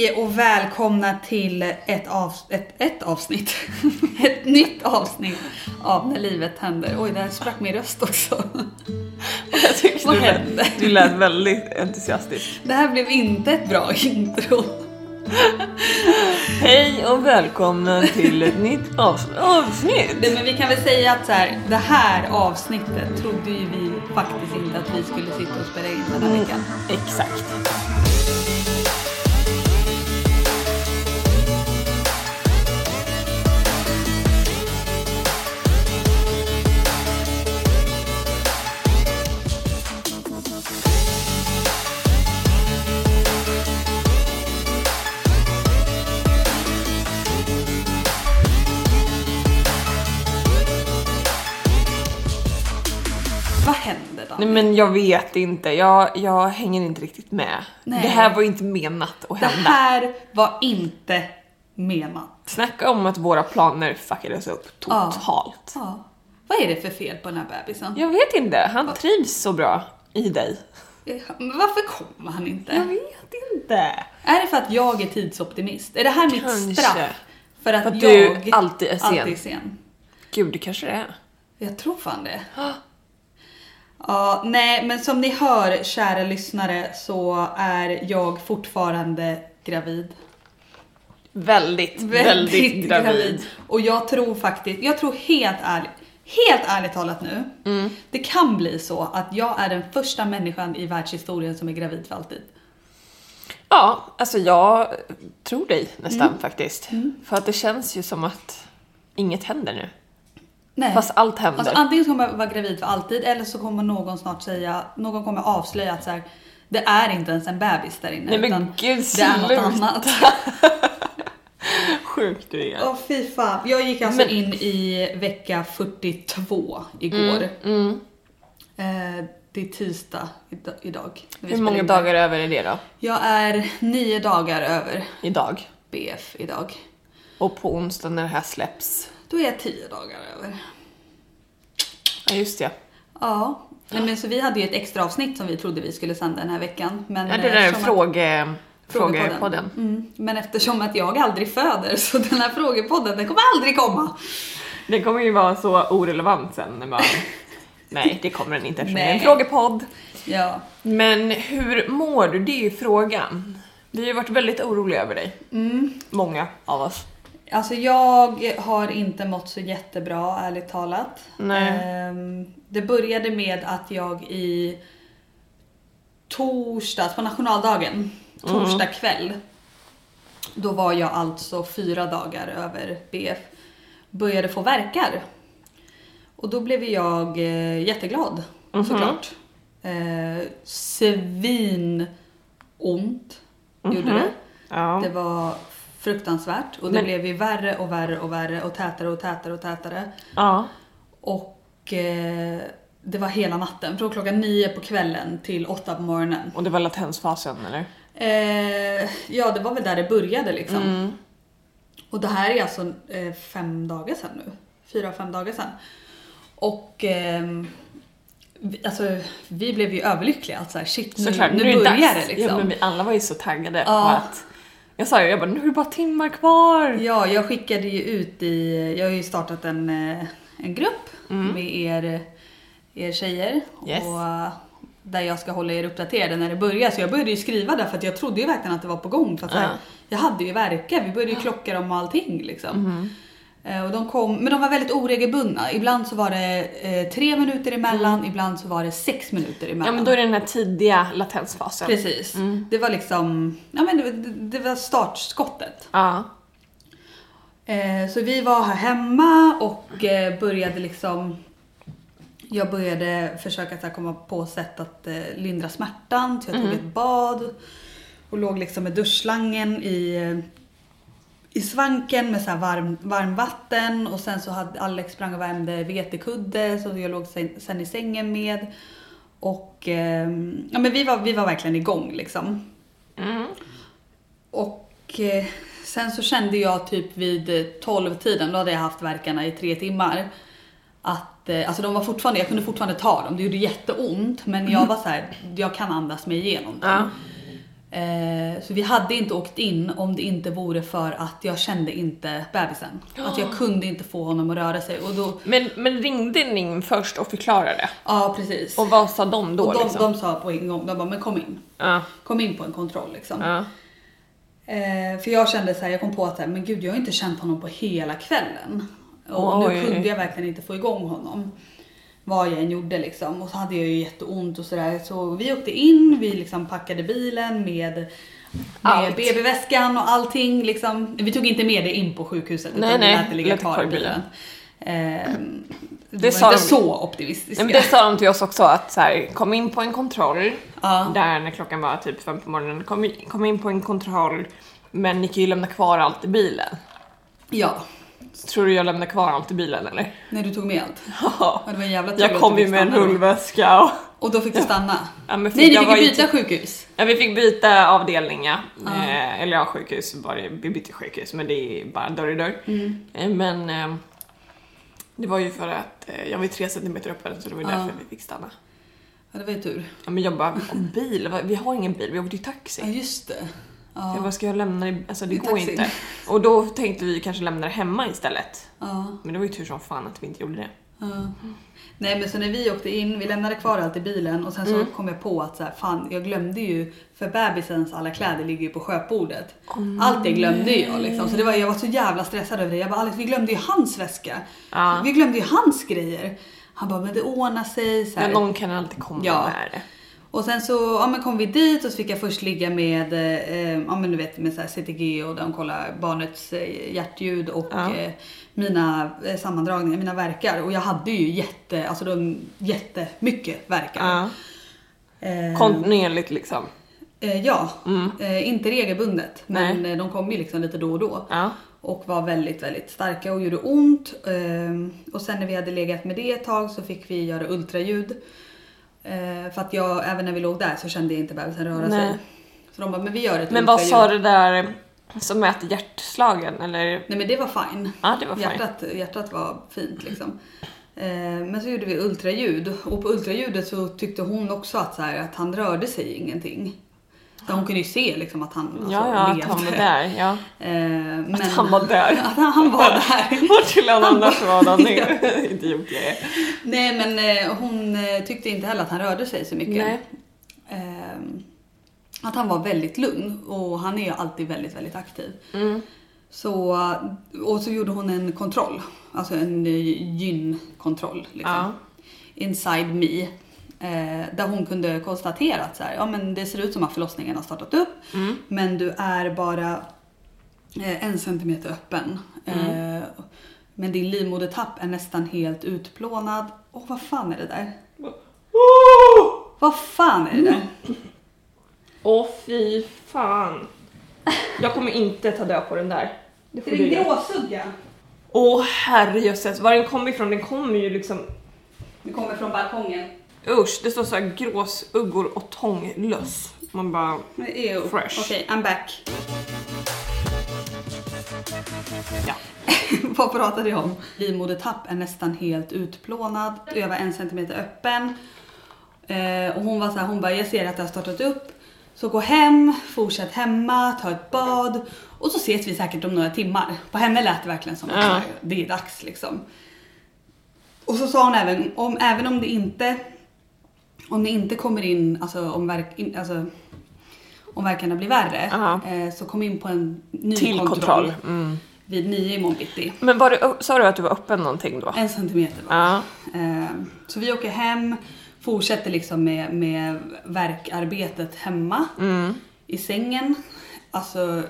Hej och välkomna till ett avsnitt. Ett nytt avsnitt av När livet händer. Oj, det här sprack min röst också. Vad hände? Du lät väldigt entusiastisk. Det här blev inte ett bra intro. Hej och välkomna till ett nytt avsnitt. Nej, men vi kan väl säga att så här, det här avsnittet trodde ju vi faktiskt inte att vi skulle sitta och spela in den här veckan. Exakt. Nej, men jag vet inte. Jag hänger inte riktigt med. Nej. Det här var inte menat att hända. Det här var inte menat. Snacka om att våra planer fuckades upp totalt. Ja. Vad är det för fel på den här bebisen? Jag vet inte. Han trivs så bra i dig. Men varför kommer han inte? Jag vet inte. Är det för att jag är tidsoptimist? Är det här kanske mitt straff? För att jag du alltid är sen. Gud, det kanske det är. Jag tror fan det. Ja, nej, men som ni hör, kära lyssnare, så är jag fortfarande gravid. Väldigt gravid. Och jag tror helt ärligt talat nu, det kan bli så att jag är den första människan i världshistorien som är gravid för alltid. Ja, alltså jag tror dig nästan faktiskt. För att det känns ju som att inget händer nu. Nej. Fast allt händer. Alltså, antingen kommer man vara gravid för alltid, eller så kommer någon snart säga, någon kommer avslöja att så här, det är inte ens en bebis där inne. Nej, men utan gud, det är något annat. Sjukt det är. Åh, fy fan. Jag gick alltså in i vecka 42 igår. Det är tisdag idag. Hur många dagar över är det då? Jag är 9 dagar över. Idag? BF idag. Och på onsdag när det här släpps, då är jag 10 dagar över. Ja, just det. Ja. Nej, men så vi hade ju ett extra avsnitt som vi trodde vi skulle sända den här veckan. Men ja, det där är frågepodden. Men eftersom att jag aldrig föder, så den här frågepodden, den kommer aldrig komma. Den kommer ju vara så orelevant sen. När man... Nej, det kommer den inte eftersom det är en frågepodd. Ja. Men hur mår du? Det är ju frågan. Vi har ju varit väldigt oroliga över dig. Många av oss. Alltså jag har inte mått så jättebra, ärligt talat. Nej. Det började med att jag i torsdags, på nationaldagen, torsdag kväll, då var jag alltså 4 dagar över BF, började få värkar. Och då blev jag jätteglad, såklart. Svinont gjorde det. Ja. Det var fruktansvärt. Och det blev ju värre och värre och värre. Och tätare och tätare och tätare. Ja. Och det var hela natten. Från klockan 9 på kvällen till 8 på morgonen. Och det var latensfasen, eller? Ja, det var väl där det började liksom. Och det här är alltså 5 dagar sedan nu. 4-5 dagar sedan. Och... alltså, vi blev ju överlyckliga. Alltså, shit, nu börjar det liksom. Ja, men vi alla var ju så taggade på att... Jag sa ju, jag bara, nu är det bara timmar kvar. Ja, jag skickade ju ut jag har ju startat en grupp med er tjejer. Yes. Och där jag ska hålla er uppdaterade när det börjar. Så jag började ju skriva där för att jag trodde ju verkligen att det var på gång. För att här, jag hade ju verkar. Vi började ju klocka dem och allting liksom. Och de kom, men de var väldigt oregelbundna. Ibland så var det 3 minuter emellan, ibland så var det 6 minuter emellan. Ja, men då är det den här tidiga latensfasen. Precis. Det var liksom, ja, men det var startskottet. Ja. Så vi var här hemma och började liksom, jag började försöka så här, komma på sätt att lindra smärtan. Så jag tog ett bad och låg liksom med duschslangen i svanken med så här varm vatten. Och sen så hade Alex sprang och värmde vetekudde som jag låg sen i sängen med. Och ja, men vi var verkligen igång liksom. Och sen så kände jag typ vid 12-tiden, då hade jag haft verkarna i 3 timmar, att alltså de var fortfarande, jag kunde fortfarande ta dem. Det gjorde jätteont, men jag var så här, jag kan andas mig igenom dem. Så vi hade inte åkt in om det inte vore för att jag kände inte bebisen. Att jag kunde inte få honom att röra sig. Och då... men ringde ni först och förklarade? Ja, precis. Och vad sa de då? Och de sa på en gång, de bara, men kom in. Kom in på en kontroll liksom. För jag kände så här, jag kom på att här, men gud, jag har inte känt honom på hela kvällen. Och nu kunde jag verkligen inte få igång honom. Vad jag än gjorde liksom. Och så hade jag ju jätteont och sådär. Så vi åkte in, vi liksom packade bilen med BB-väskan och allting liksom. Vi tog inte med det in på sjukhuset. Nej, utan vi ligga kvar i bilen. Det var inte så optimistiskt. Det sa de till oss också, att så här, kom in på en kontroll. Där när klockan var typ 5 på morgonen. Kom in på en kontroll, men ni kan ju lämna kvar allt i bilen. Ja. Tror du jag lämnade kvar allt i bilen eller? Nej, du tog med allt. Ja, det var en jävla tur. Jag kom ju med en rullväska och då fick du stanna. Ja, men nej, jag fick byta sjukhus. Ja, vi fick byta avdelning, ja. Eller ja, sjukhus, bara vi bytte sjukhus, men det är bara dörr i dörr. Men det var ju för att jag var 3 centimeter öppen, så det var därför vi fick stanna. Ja, det var ju tur. Ja, men jag bara, bil, vi har ingen bil, vi åkte ju taxi. Ja, just det. Jag bara, ska jag lämna det? Alltså det går taxi. Inte. Och då tänkte vi kanske lämna det hemma istället. Men det var ju tur som fan att vi inte gjorde det. Nej, men så när vi åkte in, vi lämnade kvar allt i bilen. Och sen så kom jag på att så här, fan, jag glömde ju, för bebisens alla kläder ligger ju på sköpbordet. Allt det glömde jag liksom. Så det var, jag var så jävla stressad över det. Jag bara, Alex, vi glömde ju hans väska. Vi glömde ju hans grejer. Han bara, men det ordnar sig så här. Men någon kan alltid komma med det. Och sen så kom vi dit och så fick jag först ligga med du vet, med så här CTG, och de kollar barnets hjärtljud och mina sammandragningar, mina verkar, och jag hade ju jättemycket verkar. Kontinuerligt liksom. Inte regelbundet, men de kom ju liksom lite då och då. Och var väldigt, väldigt starka och gjorde ont. Och sen när vi hade legat med det ett tag så fick vi göra ultraljud. För att jag, även när vi låg där så kände jag inte bebisen röra sig. Så de bara, men vi gör det. Men vad sa du där som mäter hjärtslagen eller? Nej, men det var fine. Det var hjärtat var fint liksom. Men så gjorde vi ultraljud. Och på ultraljudet så tyckte hon också att, så här, att han rörde sig ingenting. Så hon kunde ju se liksom att han levde. Att han var där. Men att han var där. Att han var där. Vart skulle han annars vara nu? Inte gjort det. Nej, men hon tyckte inte heller att han rörde sig så mycket. Nej. Att han var väldigt lugn. Och han är ju alltid väldigt, väldigt aktiv. Så, och så gjorde hon en kontroll. Alltså en gynkontroll. Liksom. Inside me. Där hon kunde konstatera att så här, ja, men det ser ut som att förlossningen har startat upp, men du är bara 1 centimeter öppen. Men din livmodertapp är nästan helt utplånad. Vad fan är det där? Vad fan är det där? Fy fan. Jag kommer inte ta död på den där. Det är en gråsugga. Herrejösses, var den kommer ifrån? Den kommer ju liksom... Den kommer från balkongen. Usch, det står så här, gråsuggor och tånglöss. Man bara, fresh. Okej, I'm back. Ja. Vad pratade jag om? Livmodertapp är nästan helt utplånad. Jag var 1 centimeter öppen. Och hon var så här, hon bara, jag ser att det har startat upp. Så gå hem, fortsätt hemma, ta ett bad. Och så ses vi säkert om några timmar. På henne lät det verkligen som att det är dags liksom. Och så sa hon även om det inte, om det inte kommer in, alltså om verkarna blir värre, så kom in på en ny kontroll. Vid 9 i morgon bitti. Men sa du att du var öppen någonting då? 1 centimeter var. Så vi åker hem, fortsätter liksom med verkarbetet hemma i sängen. Alltså,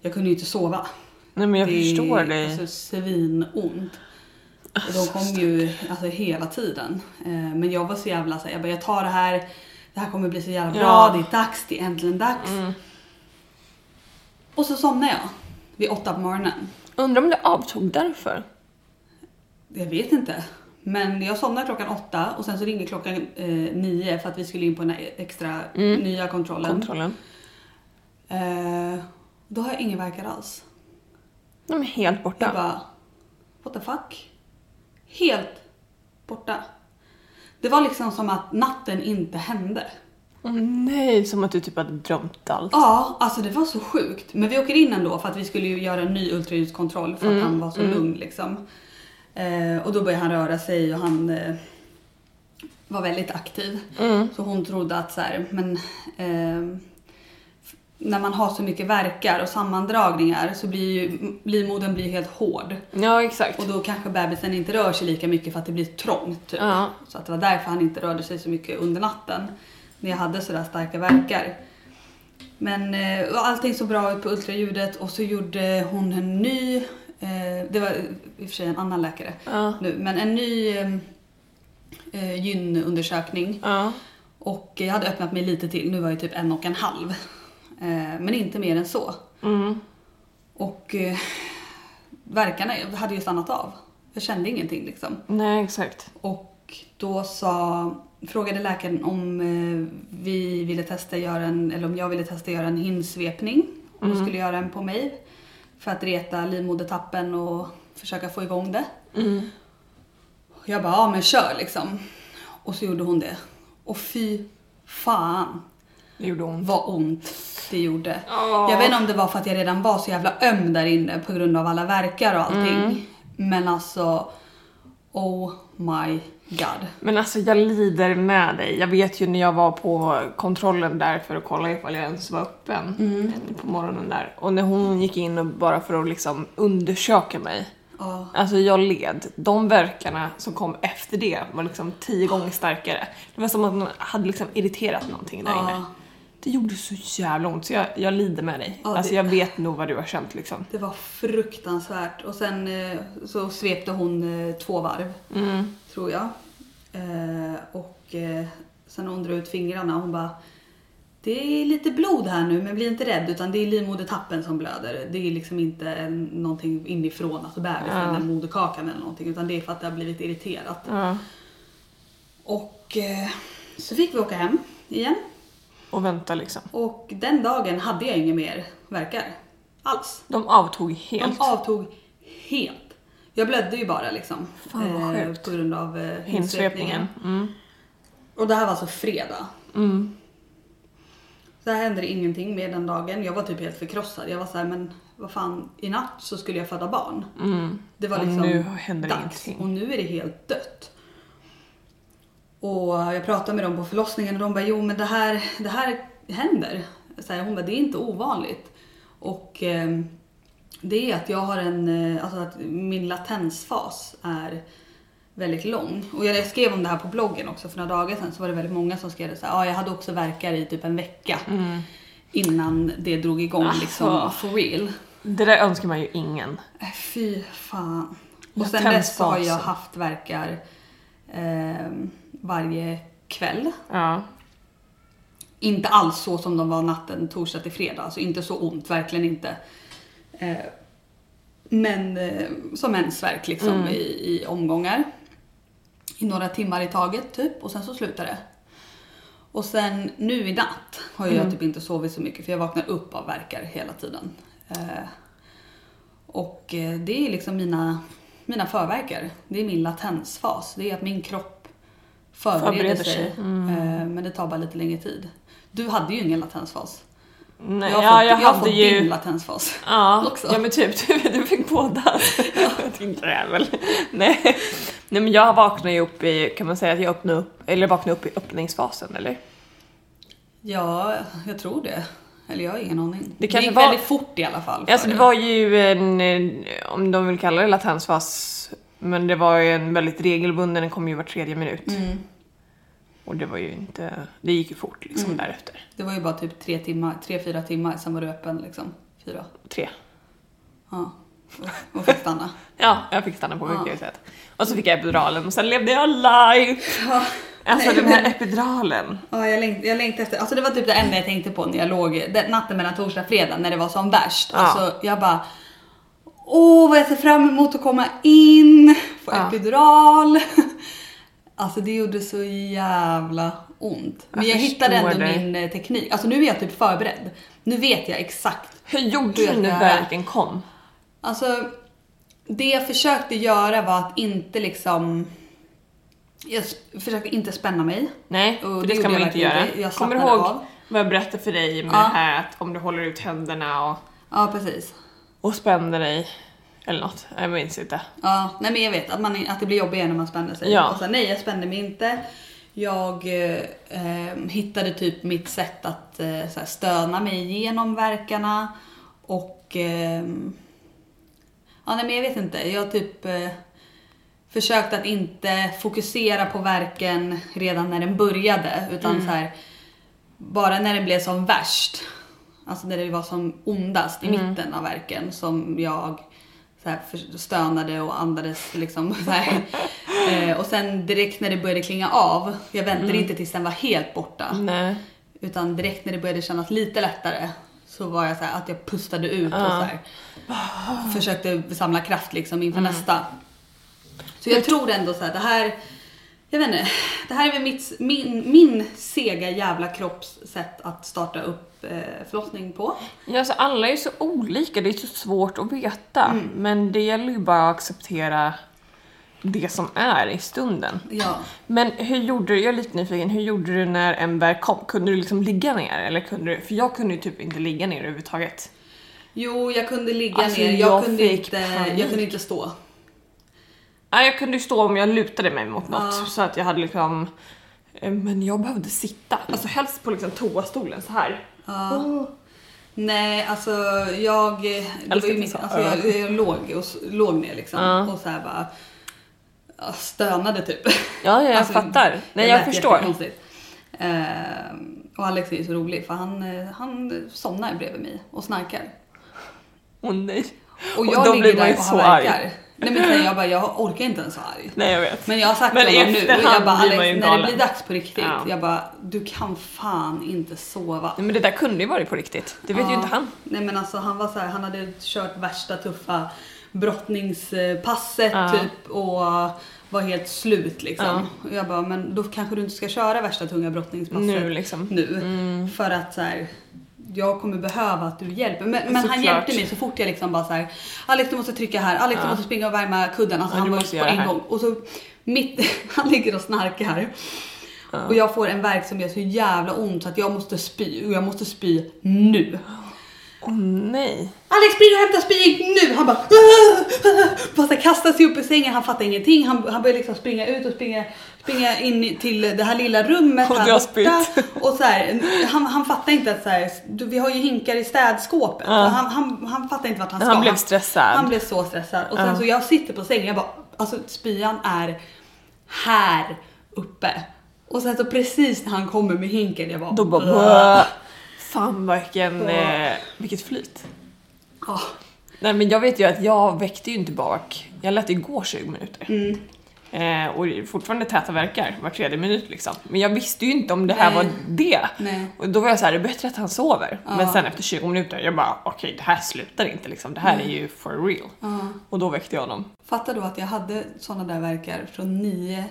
jag kunde ju inte sova. Nej, men jag förstår dig. Alltså, svinont. Och de kom ju alltså hela tiden. Men jag var så jävla så här, jag tar det här kommer bli så jävla bra, det är äntligen dags. Och så somnade jag vid 8 på morgonen. Undrar om det avtog därför? Jag vet inte. Men jag somnade klockan 8 och sen så ringde klockan 9 för att vi skulle in på den här extra nya kontrollen. Då har jag ingen verkar alls. De är helt borta. Jag bara, what the fuck? Helt borta. Det var liksom som att natten inte hände. Nej, som att du typ hade drömt allt. Ja, alltså det var så sjukt. Men vi åker in ändå för att vi skulle ju göra en ny ultraljudskontroll för att han var så lugn liksom. Och då började han röra sig och han var väldigt aktiv. Så hon trodde att så här, men när man har så mycket verkar och sammandragningar så blir moden helt hård. Ja, exakt. Och då kanske bebisen inte rör sig lika mycket för att det blir trångt typ. Ja. Så att det var därför han inte rörde sig så mycket under natten. När jag hade sådär starka verkar. Men allting så bra ut på ultraljudet. Och så gjorde hon en ny... det var i och för sig en annan läkare nu. Men en ny gynundersökning. Och jag hade öppnat mig lite till. Nu var jag typ 1,5. Men inte mer än så. Och verkarna hade ju stannat av. Jag kände ingenting liksom. Nej, exakt. Och då frågade läkaren om vi ville eller om jag ville testa göra en hinsvepning. Hon skulle göra en på mig för att reta livmodertappen och försöka få igång det. Jag bara, ja men kör liksom. Och så gjorde hon det. Och fy fan. Det gjorde ont. Vad ont det gjorde. Jag vet inte om det var för att jag redan var så jävla öm där inne på grund av alla verkar och allting. Men alltså, oh my god. Men alltså jag lider med dig. Jag vet ju när jag var på kontrollen där för att kolla ifall jag ens var öppen på morgonen där. Och när hon gick in och bara för att liksom undersöka mig. Alltså jag led. De verkarna som kom efter det var liksom 10 gånger starkare. Det var som att någon hade liksom irriterat någonting där inne. Det gjorde så jävla ont. Så jag lider med dig. Alltså jag vet nog vad du har känt liksom. Det var fruktansvärt. Och sen så svepte hon 2 varv. Tror jag. Och sen hon drog ut fingrarna. Hon bara, det är lite blod här nu. Men bli inte rädd. Utan det är livmodertappen som blöder. Det är liksom inte någonting inifrån. Alltså bebisen eller moderkakan eller någonting. Utan det är för att det har blivit irriterat. Och så fick vi åka hem igen. Och vänta liksom. Och den dagen hade jag inget mer verkar. Alls. De avtog helt. Jag blödde ju bara liksom. Fan vad sjukt. På grund av hinsvepningen. Och det här var alltså fredag. Så här hände ingenting med den dagen. Jag var typ helt förkrossad. Jag var så här, men vad fan. I natt så skulle jag föda barn. Det var liksom, och nu händer dags. Ingenting. Och nu är det helt dött. Och jag pratade med dem på förlossningen och de bara, jo men det här händer. Så här, hon bara, det är inte ovanligt. Och det är att jag har alltså att min latensfas är väldigt lång. Och jag skrev om det här på bloggen också för några dagar sedan, så var det väldigt många som skrev det så här, jag hade också verkar i typ en vecka innan det drog igång liksom, for real. Det där önskar man ju ingen. Fy fan. Och sen dess har jag haft verkar varje kväll. Inte alls så som de var natten torsdag till fredag. Alltså inte så ont, verkligen inte. Men som mensvärk liksom, i omgångar. I några timmar i taget typ. Och sen så slutar det. Och sen nu i natt har jag typ inte sovit så mycket. För jag vaknar upp av verkar hela tiden. Och det är liksom mina förverkar. Det är min latensfas. Det är att min kropp förbereder sig. Men det tar bara lite längre tid. Du hade ju ingen latensfas. Nej, jag hade ju din latensfas. Ja, men typ du fick båda. Nej, men jag vaknade ju upp i, kan man säga att jag vaknade upp i öppningsfasen eller? Ja, jag tror det. Eller jag har ingen aning. Det gick väldigt fort i alla fall. Alltså det var ju en, om de vill kalla det latensfas, men det var ju en väldigt regelbunden, den kom ju var 3:e minut. Och det var ju inte, det gick ju fort liksom därefter. Det var ju bara typ 3-4 timmar sen var det öppen liksom, 4-3. Ja. Och fick stanna. Ja, jag fick stanna på mycket sätt. Och så fick jag epiduralen och sen levde jag live. Ja. Alltså den här epiduralen. Ja, jag längtade efter. Alltså det var typ det enda jag tänkte på när jag låg natten mellan torsdag och fredag när det var som värst. Ja. Alltså jag bara, vad jag ser fram emot att komma in, få epidural. Alltså det gjorde så jävla ont. Men jag hittade ändå min teknik. Alltså nu är jag typ förberedd. Nu vet jag exakt. Hur gjorde du när verken kom? Alltså det jag försökte göra var att inte liksom Jag försöker inte spänna mig. Nej, för det ska man inte göra. Jag kommer du ihåg vad jag berättade för dig med det här att om du håller ut händerna och precis. Och spänner dig eller något. Jag minns inte. Ja, nej men jag vet att att det blir jobbigare när man spänner sig. Ja. Och så, nej, jag spände mig inte. Jag hittade typ mitt sätt att så här, stöna mig igenom verkarna och nej men jag vet inte. Jag typ försökt att inte fokusera på verken redan när den började utan så här, bara när den blev som värst, alltså när det var som ondast i mitten av verken som jag så här stönade och andades liksom så här. Och sen direkt när det började klinga av, jag väntade inte tills den var helt borta. Nej. Utan direkt när det började kännas lite lättare så var jag så här att jag pustade ut och så här, försökte samla kraft liksom inför nästa. Så jag tror ändå så här, det här, jag vet inte, det här är väl min sega jävla kropps sätt att starta upp förlossning på. Ja, alltså alla är ju så olika, det är så svårt att veta. Men det gäller ju bara att acceptera det som är i stunden. Ja. Men hur gjorde du, jag är lite nyfiken, hur gjorde du när en värk kom? Kunde du liksom ligga ner? Eller kunde du, för jag kunde ju typ inte ligga ner överhuvudtaget. Jo, jag kunde ligga ner, jag kunde inte stå. Nej, jag kunde ju stå om jag lutade mig mot något så att jag hade liksom, men jag behövde sitta, alltså helst på liksom toastolen så här. Nej, alltså jag låg ner liksom och så här bara stönade typ. Ja, jag alltså, fattar. Nej, jag förstår. Och Alex är så rolig för han somnar bredvid mig och snarkar. Åh nej. Och jag ligger där och harkar. Nej men jag bara, jag orkar inte ens så arg. Nej jag vet. Men jag har sagt det nu och jag bara, Alex, när det blir dags på riktigt jag bara, du kan fan inte sova. Nej men det där kunde ju vara på riktigt. Det vet ju inte han. Nej men alltså han var så här, han hade kört värsta tuffa brottningspasset typ och var helt slut liksom. Och jag bara, men då kanske du inte ska köra värsta tunga brottningspasset nu liksom. För att så här, jag kommer behöva att du hjälper. Men han hjälpte mig så fort jag liksom bara så här, Alex du måste trycka här, Alex du måste springa och värma kudden. Alltså han var på en gång. Och så han ligger och snarkar. Och jag får en värk som gör så jävla ont så att jag måste spy. Och jag måste spy nu. Åh nej. Alex spring och hämta spy nu. Han bara fast han kastar sig upp i sängen. Han fattar ingenting. Han börjar liksom springa ut och springa in till det här lilla rummet. Och jag spytt. Och så här, han fattar inte att så här, vi har ju hinkar i städskåpet. Han fattar inte vart han ska. Han blev stressad. Han blev så stressad. Och sen så jag sitter på sängen. Jag bara, alltså spyan är här uppe. Och sen så precis när han kommer med hinken. Jag bara. Då bara fan vilket flyt. Nej men jag vet ju att jag väckte ju inte bak. Jag lät igår 20 minuter. Och fortfarande täta verkar var tredje minut liksom. Men jag visste ju inte om det här var det. Nej. Och då var jag så här, det är bättre att han sover. Men sen efter 20 minuter jag bara okej, det här slutar inte liksom. Det här är ju for real. Och då väckte jag honom. Fattar du att jag hade såna där verkar från 9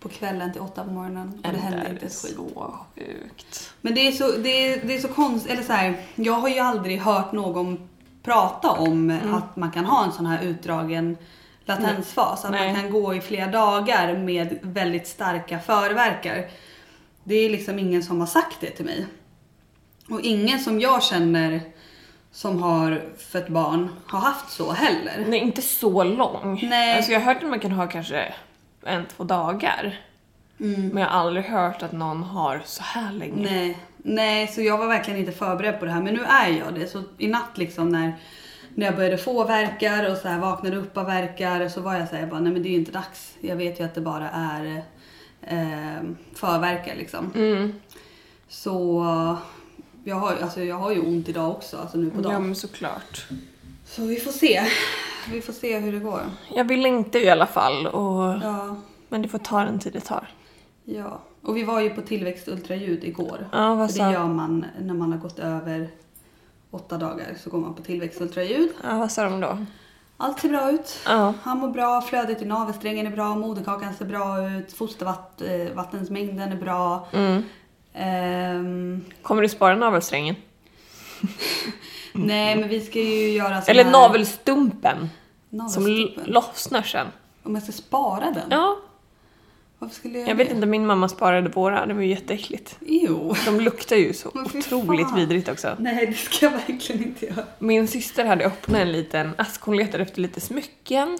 på kvällen till 8 på morgonen och det hände inte ett skit. Så sjukt. Men det är så konstigt eller så här, jag har ju aldrig hört någon prata om att man kan ha en sån här utdragen latensfas. Att man kan gå i flera dagar med väldigt starka förvärkar. Det är liksom ingen som har sagt det till mig. Och ingen som jag känner som har fött barn har haft så heller. Nej, inte så lång. Nej. Alltså jag har hört att man kan ha kanske 1-2 dagar. Men jag har aldrig hört att någon har så här länge. Nej, så jag var verkligen inte förberedd på det här. Men nu är jag det. Så i natt liksom när jag började få verkar och så här vaknade upp av verkar så var jag så här, jag bara, nej men det är ju inte dags. Jag vet ju att det bara är förverkar liksom. Så jag har ju ont idag också. Alltså nu på dagen. Ja men såklart. Så vi får se. Vi får se hur det går. Jag vill inte i alla fall. Men det får ta den tid det tar. Ja. Och vi var ju på tillväxtultraljud igår. Ja, vad sa? Det gör man när man har gått över 8 dagar. Så går man på tillväxtultraljud. Ja, vad sa de då? Allt ser bra ut. Ja. Han mår bra, flödet i navelsträngen är bra, moderkakan ser bra ut, fostervattensmängden är bra. Kommer du spara navelsträngen? Nej, men vi ska ju göra så. Eller navelstumpen. Som lossnar sen. Om jag ska spara den? Ja. Varför skulle jag vet inte, min mamma sparade våra. Det var ju jätteäckligt. Jo. De luktar ju så otroligt vidrigt också. Nej, det ska jag verkligen inte göra. Min syster hade öppnat en liten ask. Hon letade efter lite smycken.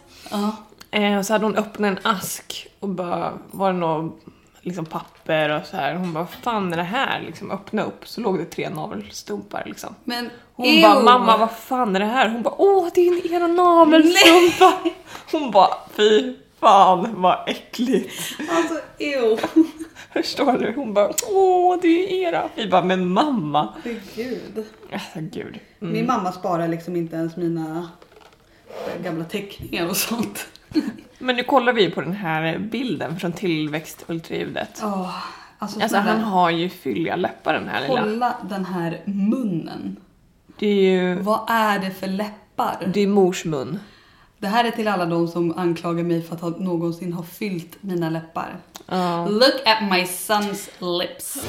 Ja. Så hade hon öppnat en ask och bara var det något liksom papper och så här. Hon bara, fan är det här? Liksom, öppna upp. Så låg det 3 navelstumpar liksom. Men, hon bara, mamma vad fan är det här? Hon bara, åh det är en era navelstumpar. Nej. Hon bara, fy fan vad äckligt. Alltså, ew. Förstår du? Hon bara, åh det är era. Vi bara, men mamma. Åh gud. Alltså gud. Mm. Min mamma sparar liksom inte ens mina gamla teckningar och sånt. Men nu kollar vi på den här bilden från tillväxtultraljudet. Oh, alltså han har ju fylliga läppar, den här lilla. Kolla den här munnen. Det är ju... Vad är det för läppar? Det är mors mun. Det här är till alla de som anklagar mig för att någonsin ha fyllt mina läppar. Oh. Look at my son's lips.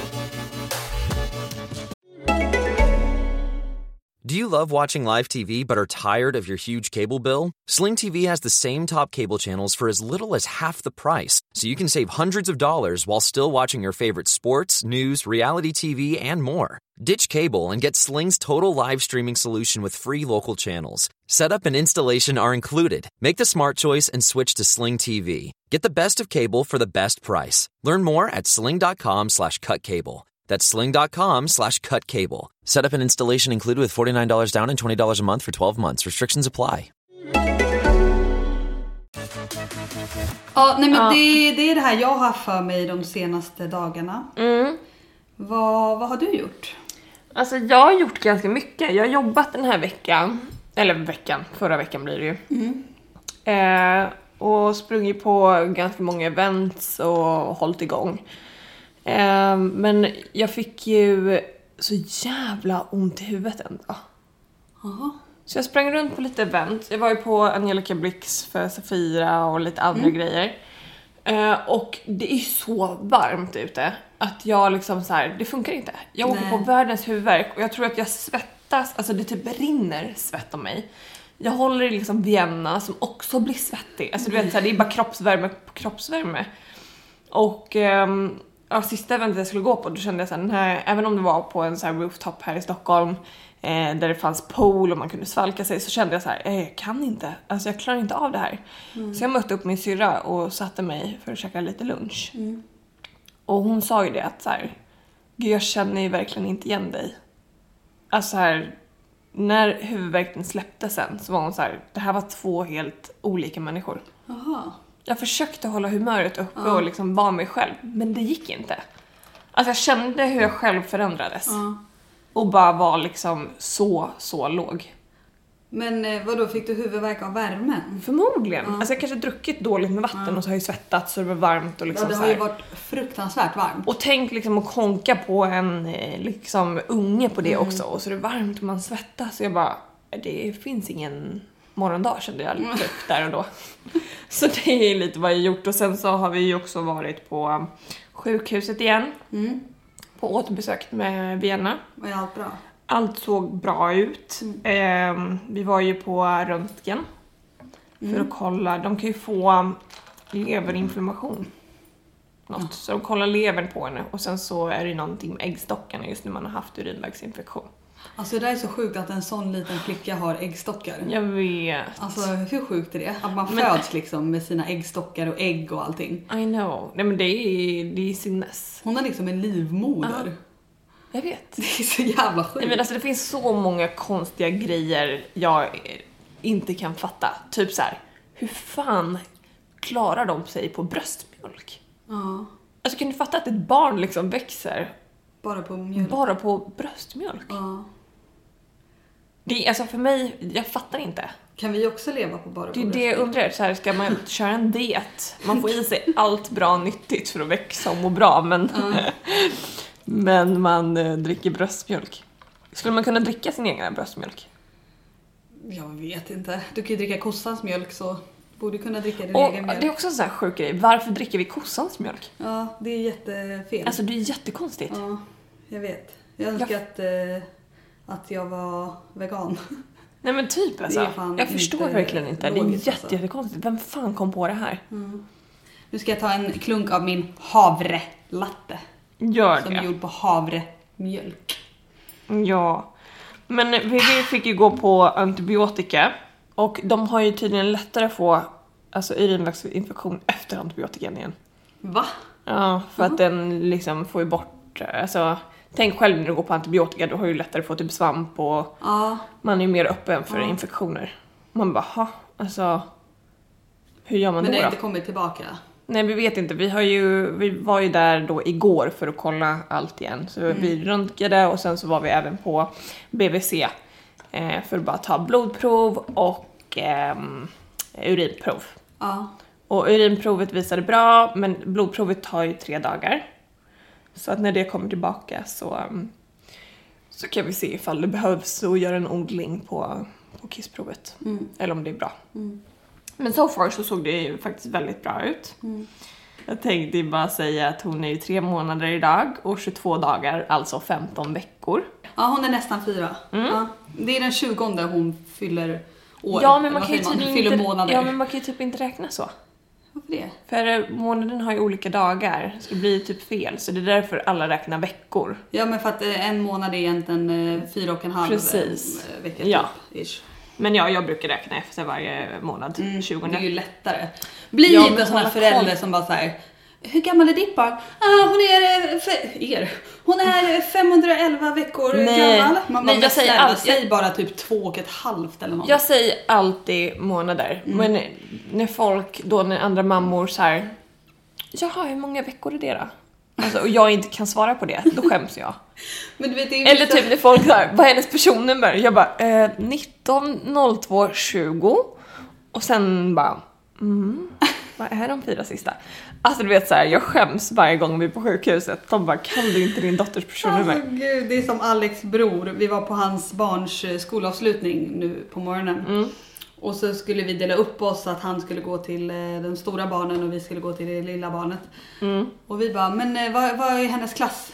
Do you love watching live TV but are tired of your huge cable bill? Sling TV has the same top cable channels for as little as half the price, so you can save hundreds of dollars while still watching your favorite sports, news, reality TV, and more. Ditch cable and get Sling's total live streaming solution with free local channels. Setup and installation are included. Make the smart choice and switch to Sling TV. Get the best of cable for the best price. Learn more at sling.com/cutcable. That's sling.com/cutcable. Setup and installation included with $49 down and $20 a month for 12 months. Restrictions apply. Ja, nej men det är det här jag har haft för mig de senaste dagarna. Mm. Vad har du gjort? Alltså jag har gjort ganska mycket. Jag har jobbat den här veckan. Eller förra veckan blir det ju. Mm. Och sprungit på ganska många events och hållit igång. Men jag fick ju så jävla ont i huvudet ändå. Aha. Så jag sprang runt på lite event. Jag var ju på Angelica Blix för Safira och lite andra grejer. Och det är så varmt ute att jag liksom så här, det funkar inte. Jag åker på världens huvudvärk och jag tror att jag svettas. Alltså det typ rinner svett om mig. Jag håller i liksom Vienna som också blir svettig. Alltså du vet så här, det är bara kroppsvärme på kroppsvärme. Och... sista eventet jag skulle gå på, då kände jag så här, den här, även om det var på en så här rooftop här i Stockholm där det fanns pool och man kunde svalka sig, så kände jag så här, jag kan inte, alltså jag klarar inte av det här. Så jag mötte upp min syrra och satte mig för att käka lite lunch. Och hon sa ju det att så här, gud jag känner ju verkligen inte igen dig. Alltså så här, när huvudvärken släppte sen så var hon så här, det här var 2 helt olika människor. Aha. Jag försökte hålla humöret uppe och liksom vara mig själv. Men det gick inte. Alltså jag kände hur jag själv förändrades. Och bara var liksom så låg. Men vadå, fick du huvudvärk av värmen? Förmodligen. Alltså jag kanske druckit dåligt med vatten och så har jag svettat så det var varmt. Och liksom ja, det har ju varit fruktansvärt varmt. Och tänk liksom att konka på en liksom unge på det också. Och så är det varmt och man svettas. Så jag bara, det finns ingen... morgondag kände jag lite upp där och då. Så det är lite vad jag gjort. Och sen så har vi ju också varit på sjukhuset igen. På återbesök med Vienna. Var allt bra? Allt såg bra ut. Vi var ju på röntgen. För att kolla. De kan ju få leverinflammation. Så de kollar levern på henne. Och sen så är det någonting med äggstockarna just när man har haft urinvägsinfektion. Alltså det är så sjukt att en sån liten flicka har äggstockar. Jag vet. Alltså hur sjukt är det? Att man föds liksom med sina äggstockar och ägg och allting. I know. Nej men det är sinnes. Hon har liksom en livmoder. Jag vet. Det är så jävla sjukt. Nej men alltså det finns så många konstiga grejer jag inte kan fatta. Typ så här, hur fan klarar de sig på bröstmjölk? Ja. Alltså kan du fatta att ett barn liksom växer... Bara på bröstmjölk. Ja. Det är alltså för mig, jag fattar inte. Kan vi också leva på bara på bröstmjölk? Det är det jag undrar, så här, ska man köra en diet? Man får i sig allt bra nyttigt för att växa och må bra, men men man dricker bröstmjölk. Skulle man kunna dricka sin egen bröstmjölk? Jag vet inte. Du kan ju dricka kossans mjölk så borde kunna dricka din egen mjölk. Det är också en sån här sjuk grej. Varför dricker vi kossans mjölk? Ja, det är jättefel. Alltså det är jättekonstigt. Ja, jag vet. Jag önskar att jag var vegan. Nej men typ alltså. Jag förstår verkligen inte. Det är jättekonstigt. Vem fan kom på det här? Mm. Nu ska jag ta en klunk av min havrelatte. Gör det. Som är gjord på havremjölk. Ja. Men vi fick ju gå på antibiotika. Och de har ju tydligen lättare att få alltså urinvägsinfektion efter antibiotikan igen. Va? Ja, för att den liksom får ju bort... Alltså, tänk själv när du går på antibiotika, då har ju lättare att få typ svamp och... Ja. Man är ju mer öppen för infektioner. Man bara, ha, alltså... Hur gör man då? Men det har inte kommit tillbaka? Nej, vi vet inte. Vi var ju där då igår för att kolla allt igen. Så vi röntgade och sen så var vi även på BVC för att bara ta blodprov och urinprov. Ja. Och urinprovet visade bra, men blodprovet tar ju 3 dagar. Så att när det kommer tillbaka så kan vi se ifall det behövs och göra en odling på kissprovet. Mm. Eller om det är bra. Mm. Men so far så såg det ju faktiskt väldigt bra ut. Mm. Jag tänkte bara säga att hon är ju 3 månader idag och 22 dagar, alltså 15 veckor. Ja, hon är nästan 4. Mm. Ja, det är den 20:e hon fyller år. Ja, men man kan ju typ inte räkna så. Varför det? För månaden har ju olika dagar, så det blir typ fel. Så det är därför alla räknar veckor. Ja, men för att en månad är egentligen 4,5 veckor. Ja. Typ. Men jag brukar räkna efter varje månad. 20. Det är ju lättare. Blir inte sådana föräldrar som bara så här: hur gammal är ditt barn? Hon är 511 veckor gammal. Nej, jag säger alltid bara typ 2,5 eller något. Jag säger alltid månader. Men när folk då, när andra mammor så här: jaha, hur många veckor är det då? Alltså, och jag inte kan svara på det, då skäms jag. Men du vet, det är ju eller typ när folk där, vad är hennes personnummer? Jag bara, 19, 02, 20. Och sen bara, vad är de 4 sista? Alltså du vet såhär, jag skäms varje gång vi är på sjukhuset. De bara, kan du inte din dotters personnummer? Alltså gud, det är som Alex bror. Vi var på hans barns skolavslutning nu på morgonen. Och så skulle vi dela upp oss, att han skulle gå till den stora barnen och vi skulle gå till det lilla barnet. Och vi bara, men vad är hennes klass?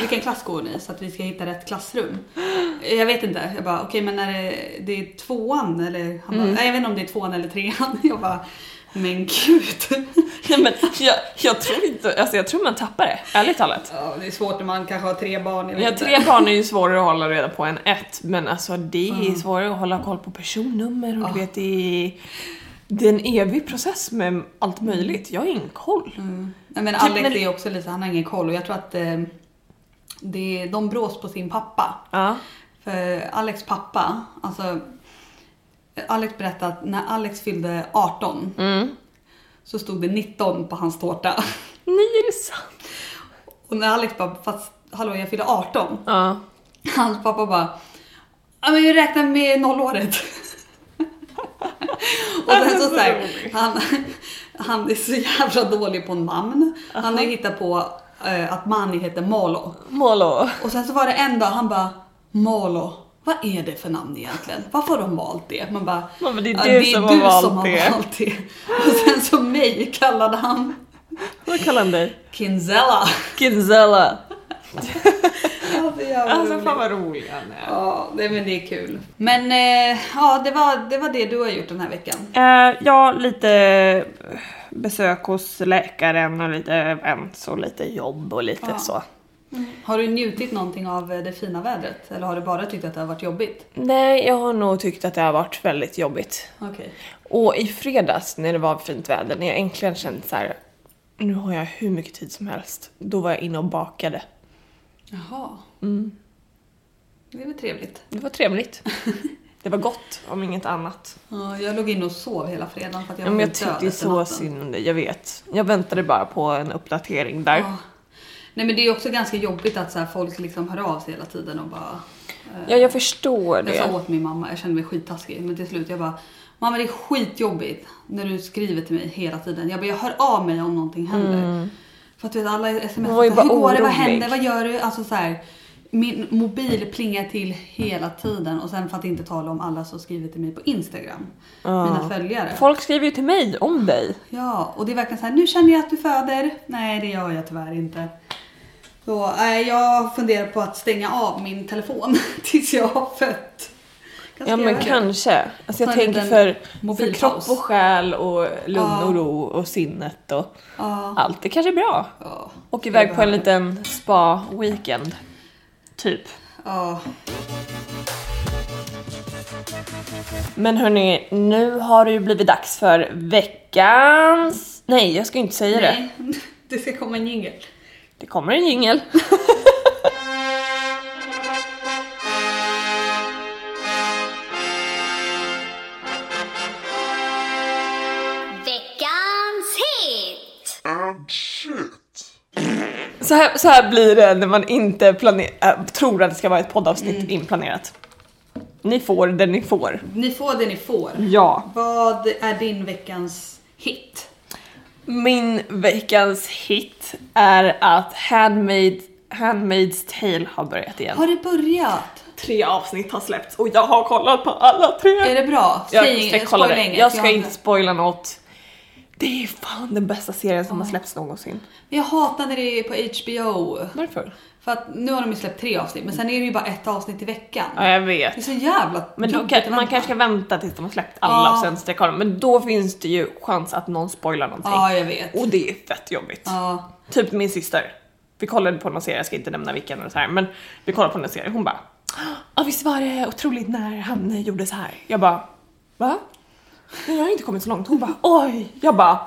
Vilken klass går ni? Så att vi ska hitta rätt klassrum. Jag vet inte. Jag bara, okej, men är det 2:an? Eller, han bara, nej, jag vet inte om det är 2:an eller 3:an. Jag bara, men gud. Nej, men jag tror inte, alltså jag tror man tappar det, ärligt talat. Ja, det är svårt när man kanske har 3 barn. Ja, 3 barn är ju svårare att hålla reda på än 1. Men alltså det är svårare att hålla koll på personnummer. Och du vet, det är en evig process med allt möjligt. Jag har ingen koll. Nej, men Alex är också lite, han har ingen koll. Och jag tror att de brås på sin pappa. För Alex pappa, alltså... Alex berättade att när Alex fyllde 18 så stod det 19 på hans tårta. Nej, är det sant? Och när Alex bara, fast hallå, jag fyllde 18. Hans pappa bara, ja men jag räknar med 0-året. Och sen så såhär, han är så jävla dålig på namn. Han har hittat på att Manny heter Molo. Och sen så var det en dag, han bara, Molo. Vad är det för namn egentligen? Varför har de valt det? Man bara, det är du som har valt det. Och sen så mig kallade han. Vad kallade han dig? Kinzella. Alltså fan vad rolig han är. Ja, men det är kul. Men ja, det var det du har gjort den här veckan. Ja, lite besök hos läkaren och lite events och lite jobb och lite så. Har du njutit någonting av det fina vädret? Eller har du bara tyckt att det har varit jobbigt? Nej, jag har nog tyckt att det har varit väldigt jobbigt. Okay. Och i fredags när det var fint väder, när jag äntligen kände så här, nu har jag hur mycket tid som helst. Då var jag inne och bakade. Jaha. Det var trevligt. Det var gott, om inget annat. Ja, jag låg in och sov hela fredagen för att jag var död efter natten. Jag tyckte så synd om det, jag vet. Jag väntade bara på en uppdatering där. Ja. Nej, men det är också ganska jobbigt att så här, folk liksom hör av sig hela tiden och bara... Ja, jag förstår det. Jag sa åt min mamma, jag kände mig skittaskig. Men till slut, jag bara, mamma det är skitjobbigt när du skriver till mig hela tiden. Jag bara, jag hör av mig om någonting händer. För att du vet, alla sms, hur går det, vad händer, vad gör du? Alltså så här, min mobil plingar till hela tiden. Och sen för att inte tala om alla som skriver till mig på Instagram. Mina följare. Folk skriver ju till mig om dig. Ja, och det är verkligen så här, nu känner jag att du föder. Nej, det gör jag tyvärr inte. Så jag funderar på att stänga av min telefon tills jag har fött. Ja, men kanske. Alltså jag tänker för kropp och själ och lugn och ro och sinnet och allt. Det kanske är bra. Och iväg på en liten spa-weekend. Typ. Ja. Men hörni, nu har det ju blivit dags för veckans... Nej, jag ska inte säga det. Nej, det ska komma en jingel. Det kommer en jingel. Veckans hit! And shit. Så här blir det när man inte tror att det ska vara ett poddavsnitt inplanerat. Ni får det ni får. Ni får det ni får. Ja. Vad är din veckans hit? Min veckans hit är att Handmaid's Tale har börjat igen. Har det börjat? 3 avsnitt har släppts och jag har kollat på alla 3. Är det bra? Jag ska inte spoila något. Det är fan den bästa serien som har släppts någonsin. Jag hatar när det är på HBO. Varför? För att nu har de ju släppt 3 avsnitt, men sen är det ju bara ett avsnitt i veckan. Ja, jag vet. Det är så jävla... Men då man kanske ska vänta tills de har släppt alla och sen sträcka dem. Men då finns det ju chans att någon spoilar någonting. Ja, jag vet. Och det är fett jobbigt. Ja. Typ min syster. Vi kollade på någon serie, jag ska inte nämna vilken och så här, men vi kollade på någon serie. Hon bara, visst var det otroligt när han gjorde så här. Jag bara, va? Jag har inte kommit så långt. Hon bara, oj. Jag bara,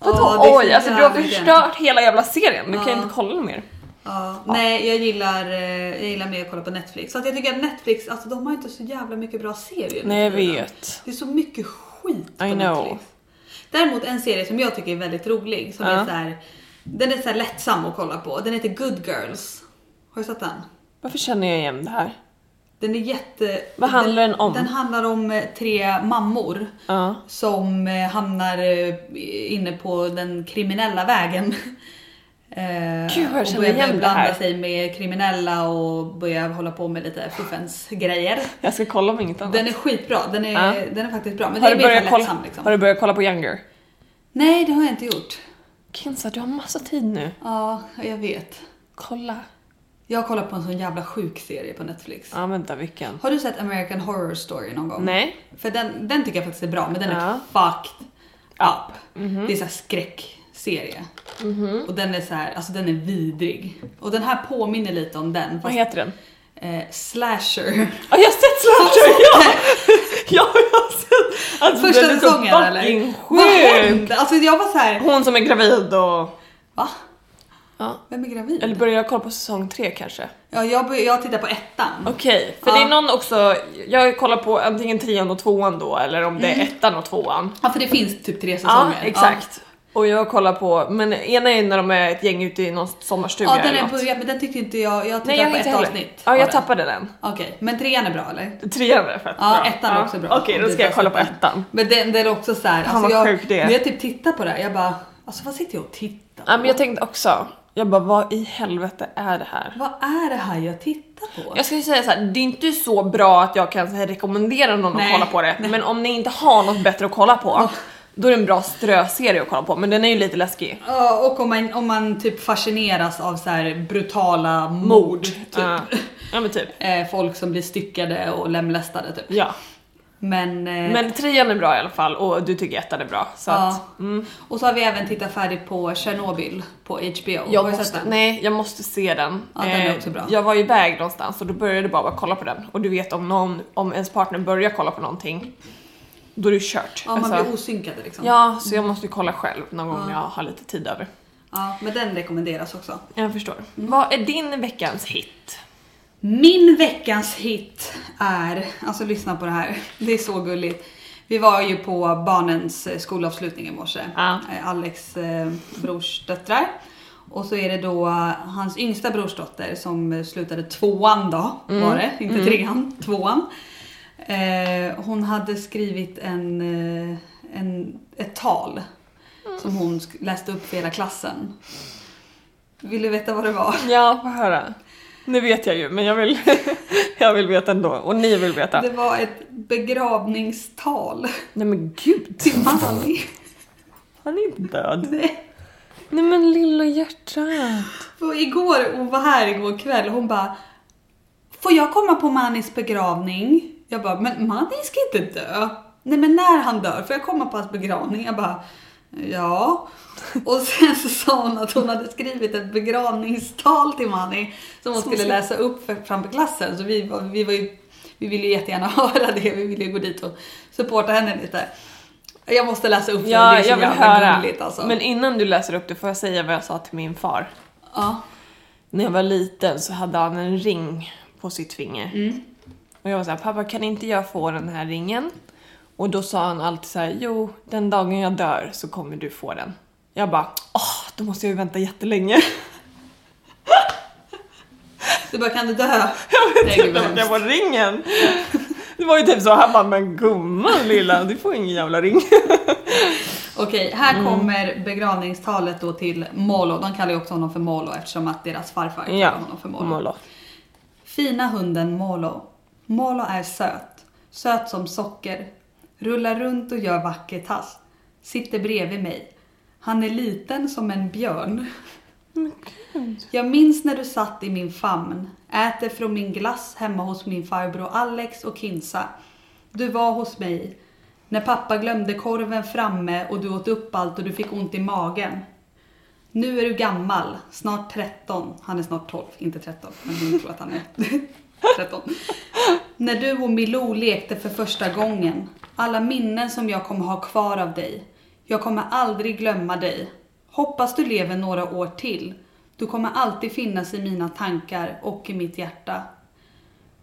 oj, alltså du har förstört hela jävla serien. Du kan inte kolla mer. Ja. Nej, jag gillar mer att kolla på Netflix. Så att jag tycker att Netflix, alltså de har inte så jävla mycket bra serier. Nej, jag vet. Det är så mycket skit på Netflix. Däremot en serie som jag tycker är väldigt rolig, som är så här, den är så här lättsam att kolla på. Den heter Good Girls. Har du sett den? Varför känner jag igen det här? Den är Vad handlar den om? Den handlar om 3 mammor som hamnar inne på den kriminella vägen. Gud, och börjar blanda sig med kriminella och börjar hålla på med lite fuffens grejer. Jag ska kolla om inget annat. Den är skitbra, den är faktiskt bra. Men har, det är du lättsam, liksom. Har du börjat kolla på Younger? Nej, det har jag inte gjort. Kinsa, du har massa tid nu. Ja, jag vet. Kolla. Jag kollar på en sån jävla sjuk serie på Netflix. Ja, vänta, vilken? Har du sett American Horror Story någon gång? Nej. För den tycker jag faktiskt är bra, men den är fucked up. Mm-hmm. Det är så här skräckserie. Mm-hmm. Och den är så här, alltså den är vidrig. Och den här påminner lite om den. Vad heter den? Slasher. Ja, jag har sett Slasher, ja! Jag har sett. Alltså, första säsongen, eller? Vad hände? Alltså jag var så här... Hon som är gravid och... Va? Ja. Vem är gravid? Eller börjar jag kolla på säsong 3 kanske? Ja, jag tittar på 1:an. Okej, för det är någon också. Jag kollar på antingen 10:an och 2:an då. Eller om det är 1:an och 2:an. Ja, för det finns typ 3 säsonger. Ja, exakt. Och jag kollar på, men ena är när de är ett gäng ute i någon sommarstuga. Ja, den är på, men den tyckte inte jag tittade. Nej, jag på ett avsnitt. Ja, jag tappade den. Okej, men 3:an är bra, eller? 3:an är fett bra. Ja, 1:an är också bra. Okej, då ska jag kolla på 1:an. Men det är också såhär, alltså jag typ tittar på det, jag bara, alltså vad sitter jag och tittar på? Ja, men jag tänkte också, jag bara, vad i helvete är det här? Vad är det här jag tittar på? Jag skulle säga så här, det är inte så bra att jag kan så här, rekommendera någon att kolla på det. Nej. Men om ni inte har något bättre att kolla på, då är det en bra ströserie att kolla på. Men den är ju lite läskig. Ja, och om man typ fascineras av så här brutala mord. Typ. Ja, men typ. Folk som blir styckade och lämlästade typ. Ja. Men 3:an är bra i alla fall. Och du tycker 1:an är bra så att, Och så har vi även tittat färdigt på Chernobyl på HBO. Jag måste se den. Ja, den är också bra. Jag var ju iväg någonstans och då började jag bara kolla på den. Och du vet, om ens partner börjar kolla på någonting, då är det kört. Ja, man blir osynkad liksom. Ja, så jag måste kolla själv någon gång jag har lite tid över. Ja, men den rekommenderas också. Jag förstår. Vad är din veckans hit? Min veckans hit är, alltså lyssna på det här, det är så gulligt. Vi var ju på barnens skolavslutning i morse, Alex brors döttrar. Och så är det då hans yngsta brorsdotter som slutade 2:an då, var det, inte 3:an, 2:an. Hon hade skrivit ett tal som hon läste upp för hela klassen. Vill du veta vad det var? Ja, får höra. Nu vet jag ju, men jag vill veta ändå. Och ni vill veta. Det var ett begravningstal. Nej men gud. Till Manny. Han är inte död. Nej men lilla hjärtat. Och igår, hon var här igår kväll. Hon bara, får jag komma på Mannys begravning? Jag bara, men mannen ska inte dö. Nej, men när han dör, får jag komma på hans begravning? Jag bara, ja. Och sen så sa hon att hon hade skrivit ett begravningstal till Manny som hon skulle läsa upp framför klassen. Så vi ville ju jättegärna höra det. Vi ville ju gå dit och supporta henne lite. Jag måste läsa upp det. Ja, det är så jag vill höra. Gulligt, alltså. Men innan du läser upp det får jag säga vad jag sa till min far. Ja. När jag var liten så hade han en ring på sitt finger. Mm. Och jag var så här, pappa, kan inte jag få den här ringen? Och då sa han alltid så här, jo, den dagen jag dör så kommer du få den. Jag bara, då måste jag ju vänta jättelänge. Du bara, kan du dö? Jag vet inte om jag var ringen. Det var ju typ så här, men gumman lilla, du får ingen jävla ring. Okej, här kommer begravningstalet då till Molo. De kallar ju också honom för Molo eftersom att deras farfar kallar honom för Molo. Molo. Fina hunden Molo. Molo är söt. Söt som socker. Rullar runt och gör vacker tass. Sitter bredvid mig. Han är liten som en björn. Jag minns när du satt i min famn. Äter från min glass hemma hos min farbror Alex och Kinsa. Du var hos mig. När pappa glömde korven framme och du åt upp allt och du fick ont i magen. Nu är du gammal. Snart 13. Han är snart 12, inte 13. Men jag tror att han är 13. När du och Milou lekte för första gången. Alla minnen som jag kommer ha kvar av dig. Jag kommer aldrig glömma dig. Hoppas du lever några år till. Du kommer alltid finnas i mina tankar och i mitt hjärta.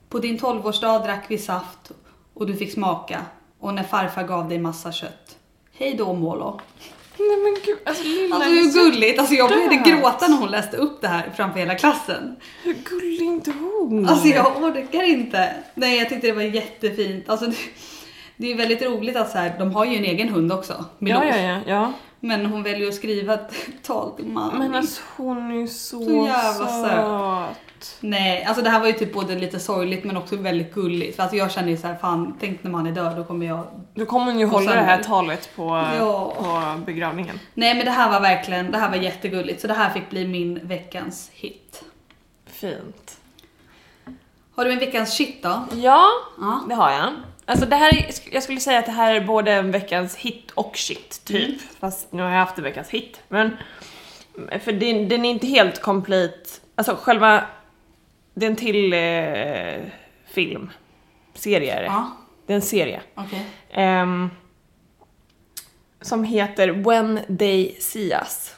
På din 12-årsdag drack vi saft och du fick smaka. Och när farfar gav dig massa kött. Hej då, Molo. Nej, men gud, alltså hur gulligt. Alltså jag började gråta när hon läste upp det här framför hela klassen. Hur gullig inte hon. Alltså jag orkar inte. Nej, jag tyckte det var jättefint. Alltså det är väldigt roligt att så här, de har ju en egen hund också. Ja. Men hon väljer att skriva ett tal till mamma. Men alltså hon är ju så jävla söt. Nej, alltså det här var ju typ både lite sorgligt men också väldigt gulligt. För alltså jag känner ju så här, fan, tänk när man är död, då kommer jag... Då kommer hon ju hålla det här talet på begravningen. Nej, men det här var jättegulligt. Så det här fick bli min veckans hit. Fint. Har du en veckans shit då? Ja, det har jag. Alltså det här, jag skulle säga att det här är både en veckans hit och shit typ. Mm. Fast nu har jag haft en veckans hit. Men, för den är inte helt komplett. Alltså själva, det är en till film. Serie är det. Ja. Det är en serie. Okay. Som heter When They See Us.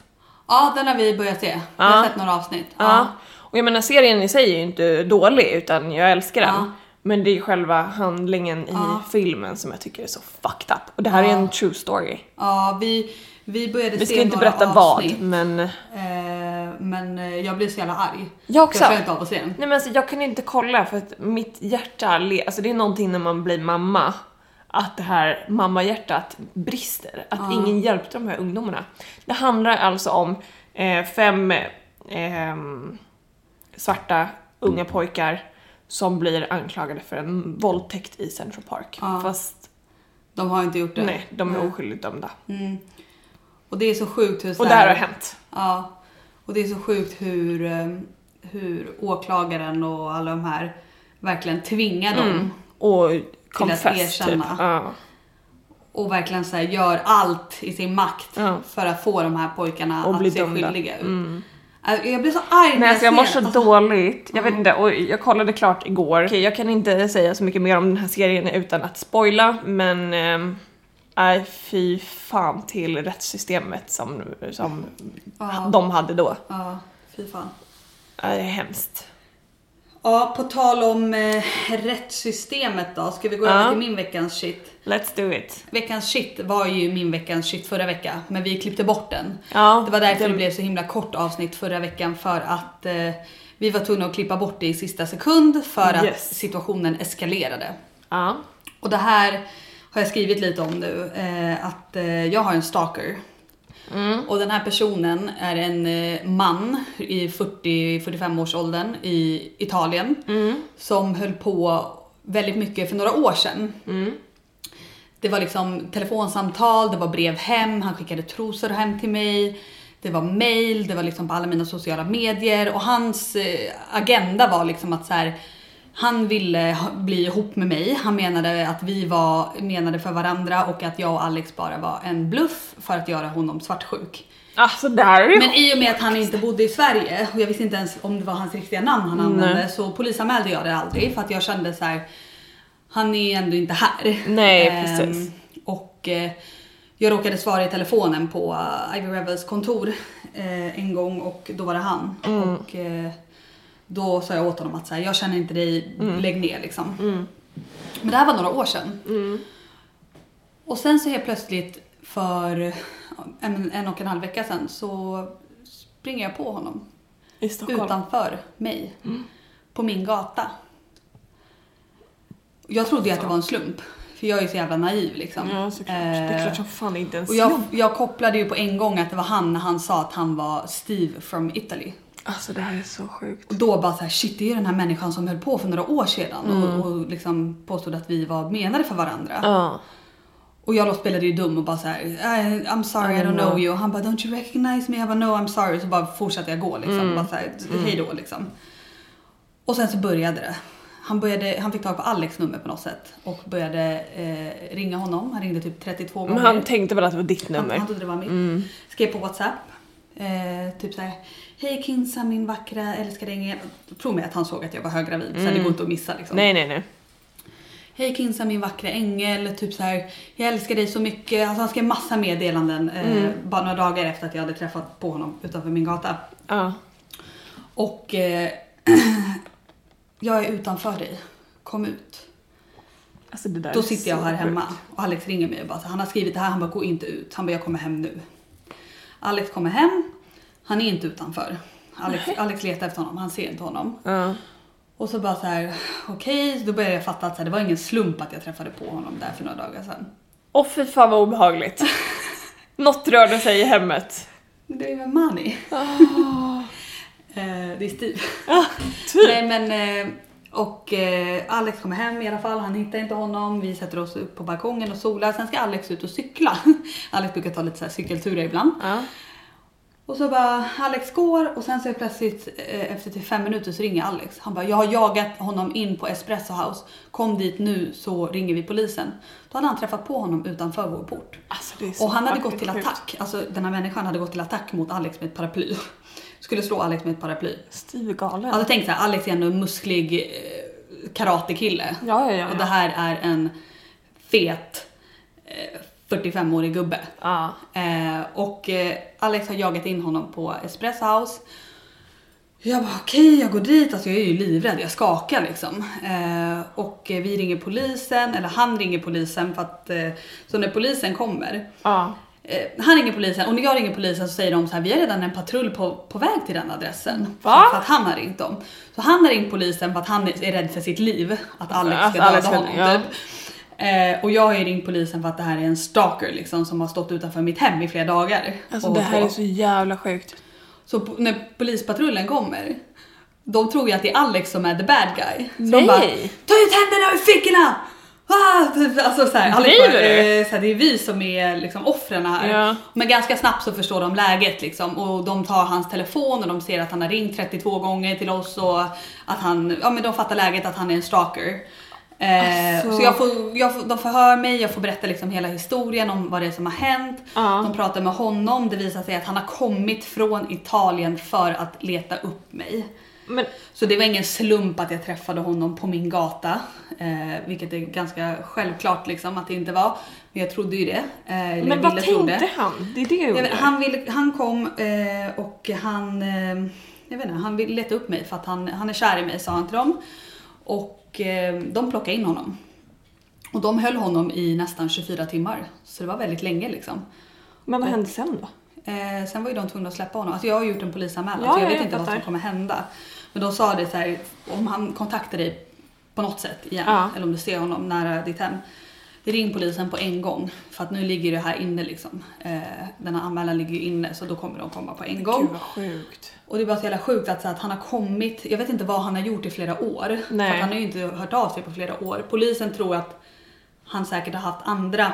Ja, den har vi börjat se. Vi har sett några avsnitt. Ja. Och jag menar, serien i sig är ju inte dålig utan jag älskar den. Ja. Men det är själva handlingen i filmen som jag tycker är så fucked up. Och det här är en true story. Ja, vi började se några avsnitt. Vi ska inte berätta vad, men... men jag blir så jävla arg. Jag också. Jag inte av att se den. Nej, men alltså, jag kan inte kolla för att mitt hjärta... Alltså det är någonting när man blir mamma. Att det här mammahjärtat brister. Att ingen hjälpte de här ungdomarna. Det handlar alltså om 5 svarta unga pojkar... som blir anklagade för en våldtäkt i Central Park. Ja. Fast de har inte gjort det. Nej, de är oskyldigt dömda. Mm. Och det är så sjukt hur... Och det här har hänt. Ja. Och det är så sjukt hur åklagaren och alla de här verkligen tvingar dem och confess, till att erkänna. Typ. Ja. Och verkligen så här, gör allt i sin makt för att få de här pojkarna och att bli se dömda. Skyldiga ut. Mm. Jag blir så arg. Nej, jag mår så dåligt. Jag vet inte, och jag kollade klart igår. Okej, jag kan inte säga så mycket mer om den här serien utan att spoila. Men fy fan till rättssystemet som de hade då. Ja, fy fan. Det är hemskt. Ja, på tal om rättssystemet då. Ska vi gå över till min veckans shit? Let's do it. Veckans shit var ju min veckans shit förra veckan. Men vi klippte bort den. Ja, det var därför det blev så himla kort avsnitt förra veckan. För att vi var tvungna att klippa bort det i sista sekund. För att situationen eskalerade. Ja. Och det här har jag skrivit lite om nu. Att jag har en stalker. Mm. Och den här personen är en man i 40-45 års åldern i Italien som höll på väldigt mycket för några år sedan. Mm. Det var liksom telefonsamtal, det var brev hem, han skickade trosor hem till mig, det var mail, det var liksom på alla mina sociala medier och hans agenda var liksom att så här, Han ville bli ihop med mig. Han menade att vi var menade för varandra och att jag och Alex bara var en bluff för att göra honom svartsjuk. Alltså, där. Men i och med att han inte bodde i Sverige och jag visste inte ens om det var hans riktiga namn han använde, så polisanmälde jag det aldrig för att jag kände så här, han är ändå inte här. Nej, precis. Och jag råkade svara i telefonen på Ivy Rebels kontor en gång och då var det han. Och då sa jag åt honom att så här, jag känner inte dig, lägg ner liksom. Men det här var några år sedan. Och sen så helt plötsligt för en och en halv vecka sedan så springer jag på honom i Stockholm, utanför mig, på min gata. Jag trodde att det var en slump, för jag är ju så jävla naiv liksom. Ja, såklart. Det är klart som fan inte en slump. Och jag kopplade ju på en gång att det var han när han sa att han var Steve from Italy. Alltså det här är så sjukt. Och då bara så här, shit, det är ju den här människan som höll på för några år sedan och liksom påstod att vi var menade för varandra. Ja. Och jag spelade ju dum och bara så här, I'm sorry, I don't know you. Och han bara, don't you recognize me? Jag bara, no, I'm sorry. Så bara fortsatte jag gå liksom. Bara så här, hej då liksom. Och sen så började det. Han fick tag på Alex nummer på något sätt. Och började ringa honom. Han ringde typ 32 gånger. Men han tänkte väl att det var ditt nummer. Han trodde det var mitt. Skrev på WhatsApp. Typ såhär, hej Kinsa, min vackra älskade ängel. Tror mig att han såg att jag var höggravid. Så det går inte att missa liksom. Nej. Hej Kinsa, min vackra ängel, typ så här, jag älskar dig så mycket. Alltså han skrev massa meddelanden bara några dagar efter att jag hade träffat på honom utanför min gata. Och jag är utanför dig, kom ut. Alltså det där. Då sitter jag här hemma och Alex ringer mig och bara, han har skrivit det här, han bara, gå inte ut. Han bara, jag kommer hem nu. Alex kommer hem, han är inte utanför. Alex letar efter honom, han ser inte honom. Och så bara så här, okej, då började jag fatta att så här, det var ingen slump att jag träffade på honom där för några dagar sedan. Åh, fy fan vad obehagligt. Något rörde sig i hemmet. Det är väl Mani. Det är Steve. Nej, men, och Alex kommer hem i alla fall, han hittar inte honom. Vi sätter oss upp på balkongen och solar. Sen ska Alex ut och cykla. Alex brukar ta lite så här cykelturer ibland. Och så bara, Alex går och sen så är plötsligt efter till 5 minuter så ringer Alex. Han bara, jag har jagat honom in på Espresso House. Kom dit nu så ringer vi polisen. Då hade han träffat på honom utanför vår port. Alltså, det är så, och han hade gått till attack. Alltså den här människan hade gått till attack mot Alex med ett paraply. Skulle slå Alex med ett paraply. Stivgalen. Alltså tänk så här, Alex är en musklig karatekille. Ja. Och det här är en fet 45-årig gubbe. Och Alex har jagat in honom på Espresso House. Jag bara, okej, jag går dit. Alltså jag är ju livrädd, jag skakar liksom. Och vi ringer polisen. Eller han ringer polisen för att, så när polisen kommer han ringer polisen. Och när jag ringer polisen så säger de så här, vi har redan en patrull på väg till den adressen. För att han har ringt dem. Så han har ringt polisen för att han är rädd för sitt liv. Att Alex ska döda honom typ. Och jag har ju ringt polisen för att det här är en stalker liksom, som har stått utanför mitt hem i flera dagar. Alltså det här är så jävla sjukt. Så när polispatrullen kommer, de tror ju att det är Alex som är the bad guy. Så de bara, ta ut händerna ur fickorna! Alltså såhär, Alex bara, såhär, det är vi som är liksom offren här. Men ganska snabbt så förstår de läget liksom. Och de tar hans telefon och de ser att han har ringt 32 gånger till oss. Och att han, ja men de fattar läget att han är en stalker. Alltså. Så de förhör mig, jag får berätta liksom hela historien om vad det är som har hänt. De pratar med honom, det visar sig att han har kommit från Italien för att leta upp mig. Men... Så det var ingen slump att jag träffade honom på min gata, vilket är ganska självklart liksom, att det inte var. Men jag trodde ju det. Men vad tänkte han? Det är det jag undrar. Han kom och han, jag vet inte, han ville leta upp mig för att han är kär i mig, sa han till dem. Och de plockade in honom. Och de höll honom i nästan 24 timmar. Så det var väldigt länge liksom. Men vad hände sen då? Sen var ju de tvungna att släppa honom. Alltså jag har gjort en polisanmälan, så jag vet inte vad som kommer hända. Men de sa det så här, om han kontaktar dig på något sätt igen. Eller om du ser honom nära ditt hem. Ring polisen på en gång. För att nu ligger det här inne liksom. Den här anmälan ligger ju inne, så då kommer de komma på en gång. Gud vad sjukt. Och det är bara så jävla sjukt att, så att han har kommit. Jag vet inte vad han har gjort i flera år. För att han har ju inte hört av sig på flera år. Polisen tror att han säkert har haft andra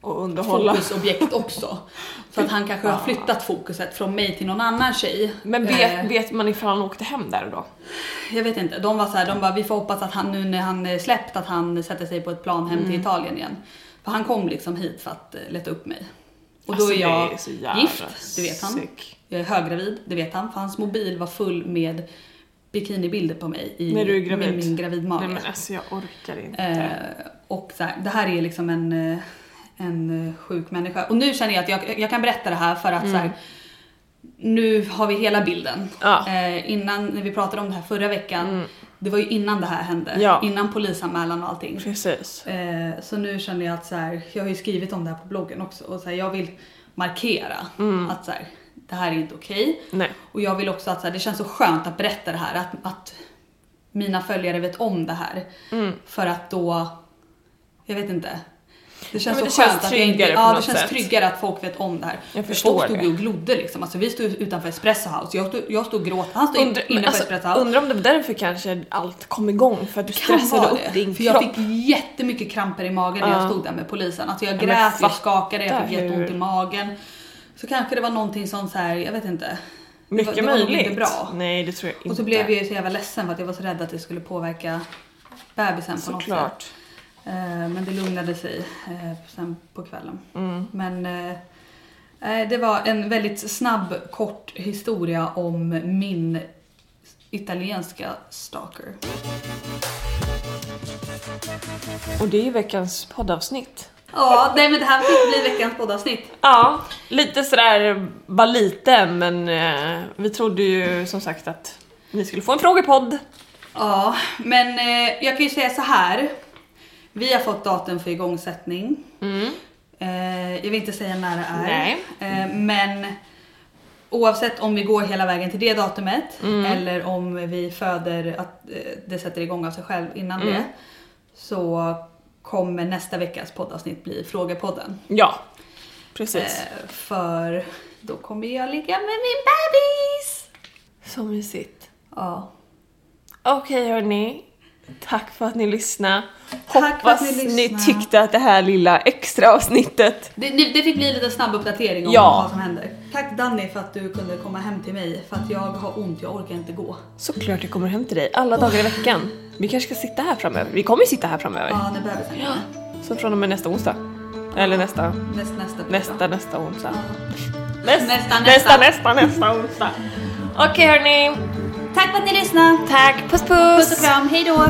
och underhålla fokusobjekt också. Så att han kanske har flyttat fokuset från mig till någon annan tjej. Men vet man ifall han åkte hem där då? Jag vet inte. De var så här, de bara, vi får hoppas att han nu när han är släppt att han sätter sig på ett plan hem till Italien igen. För han kom liksom hit för att leta upp mig. Och då är jag gift, det vet han. Sick. Jag är höggravid, det vet han. För hans mobil var full med bikinibilder på mig i med min gravidmage. Nej men alltså jag orkar inte. Och så här, det här är liksom en sjuk människa. Och nu känner jag att jag kan berätta det här för att så här, nu har vi hela bilden. Ja. Innan, när vi pratade om det här förra veckan, det var ju innan det här hände. Ja. Innan polisanmälan och allting. Precis. Så nu känner jag att så här, jag har ju skrivit om det här på bloggen också. Och så här, jag vill markera att så här, det här är inte okej. Nej. Och jag vill också att så här, det känns så skönt att berätta det här. Att mina följare vet om det här. För att då, jag vet inte... Det känns så skönt att det känns tryggare att folk vet om det här. Jag förstår. Folk stod ju och glodde liksom. Alltså, vi stod utanför Espresso House. Jag stod och gråt. Han stod inne på Espresso House. Undrar om det var därför kanske allt kom igång. För att du stressade upp din kropp. Jag fick jättemycket kramper i magen när jag stod där med polisen. Alltså jag grät, jag skakade, jag fick jätteont i magen. Så kanske det var någonting som så här, jag vet inte. Mycket det var möjligt. Inte bra. Nej, det tror jag inte. Och så blev jag ju så jävla ledsen för att jag var så rädd att det skulle påverka bebisen på något sätt. Men det lugnade sig sen på kvällen. Men det var en väldigt snabb, kort historia om min italienska stalker. Och det är veckans poddavsnitt. Ja, nej men det här fick bli veckans poddavsnitt. Ja, lite sådär, bara lite. Men vi trodde ju som sagt att ni skulle få en frågepodd. Ja, men jag kan ju säga så här. Vi har fått datum för igångsättning. Jag vill inte säga när det är. Nej. Men oavsett om vi går hela vägen till det datumet. Eller om vi föder att det sätter igång av sig själv innan det. Så kommer nästa veckas poddavsnitt bli Frågepodden. Ja, precis. För då kommer jag ligga med min bebis. Så mysigt. Ja. Okej, hörni. Tack för att ni lyssnade. Hoppas ni tyckte att det här lilla extra avsnittet. Det fick bli lite snabb uppdatering om vad som händer. Tack Danny för att du kunde komma hem till mig. För att jag har ont, jag orkar inte gå. Såklart jag kommer hem till dig alla dagar i veckan. Vi kanske ska sitta här framöver. Vi kommer ju sitta här framöver. Ja, det behöver vi. Så från och med nästa onsdag. Eller nästa onsdag. Nästa onsdag. Okej, hörni. Tack för att ni lyssnade. Tack. Puss och kram. Hej då.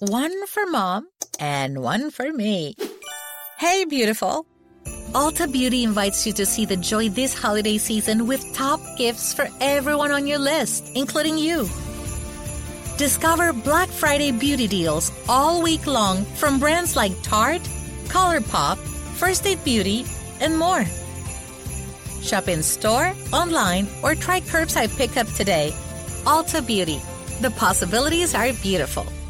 One for mom and one for me. Hey, beautiful. Ulta Beauty invites you to see the joy this holiday season with top gifts for everyone on your list, including you. Discover Black Friday beauty deals all week long from brands like Tarte, ColourPop, First Aid Beauty, and more. Shop in store, online, or try curbside pickup today. Ulta Beauty. The possibilities are beautiful.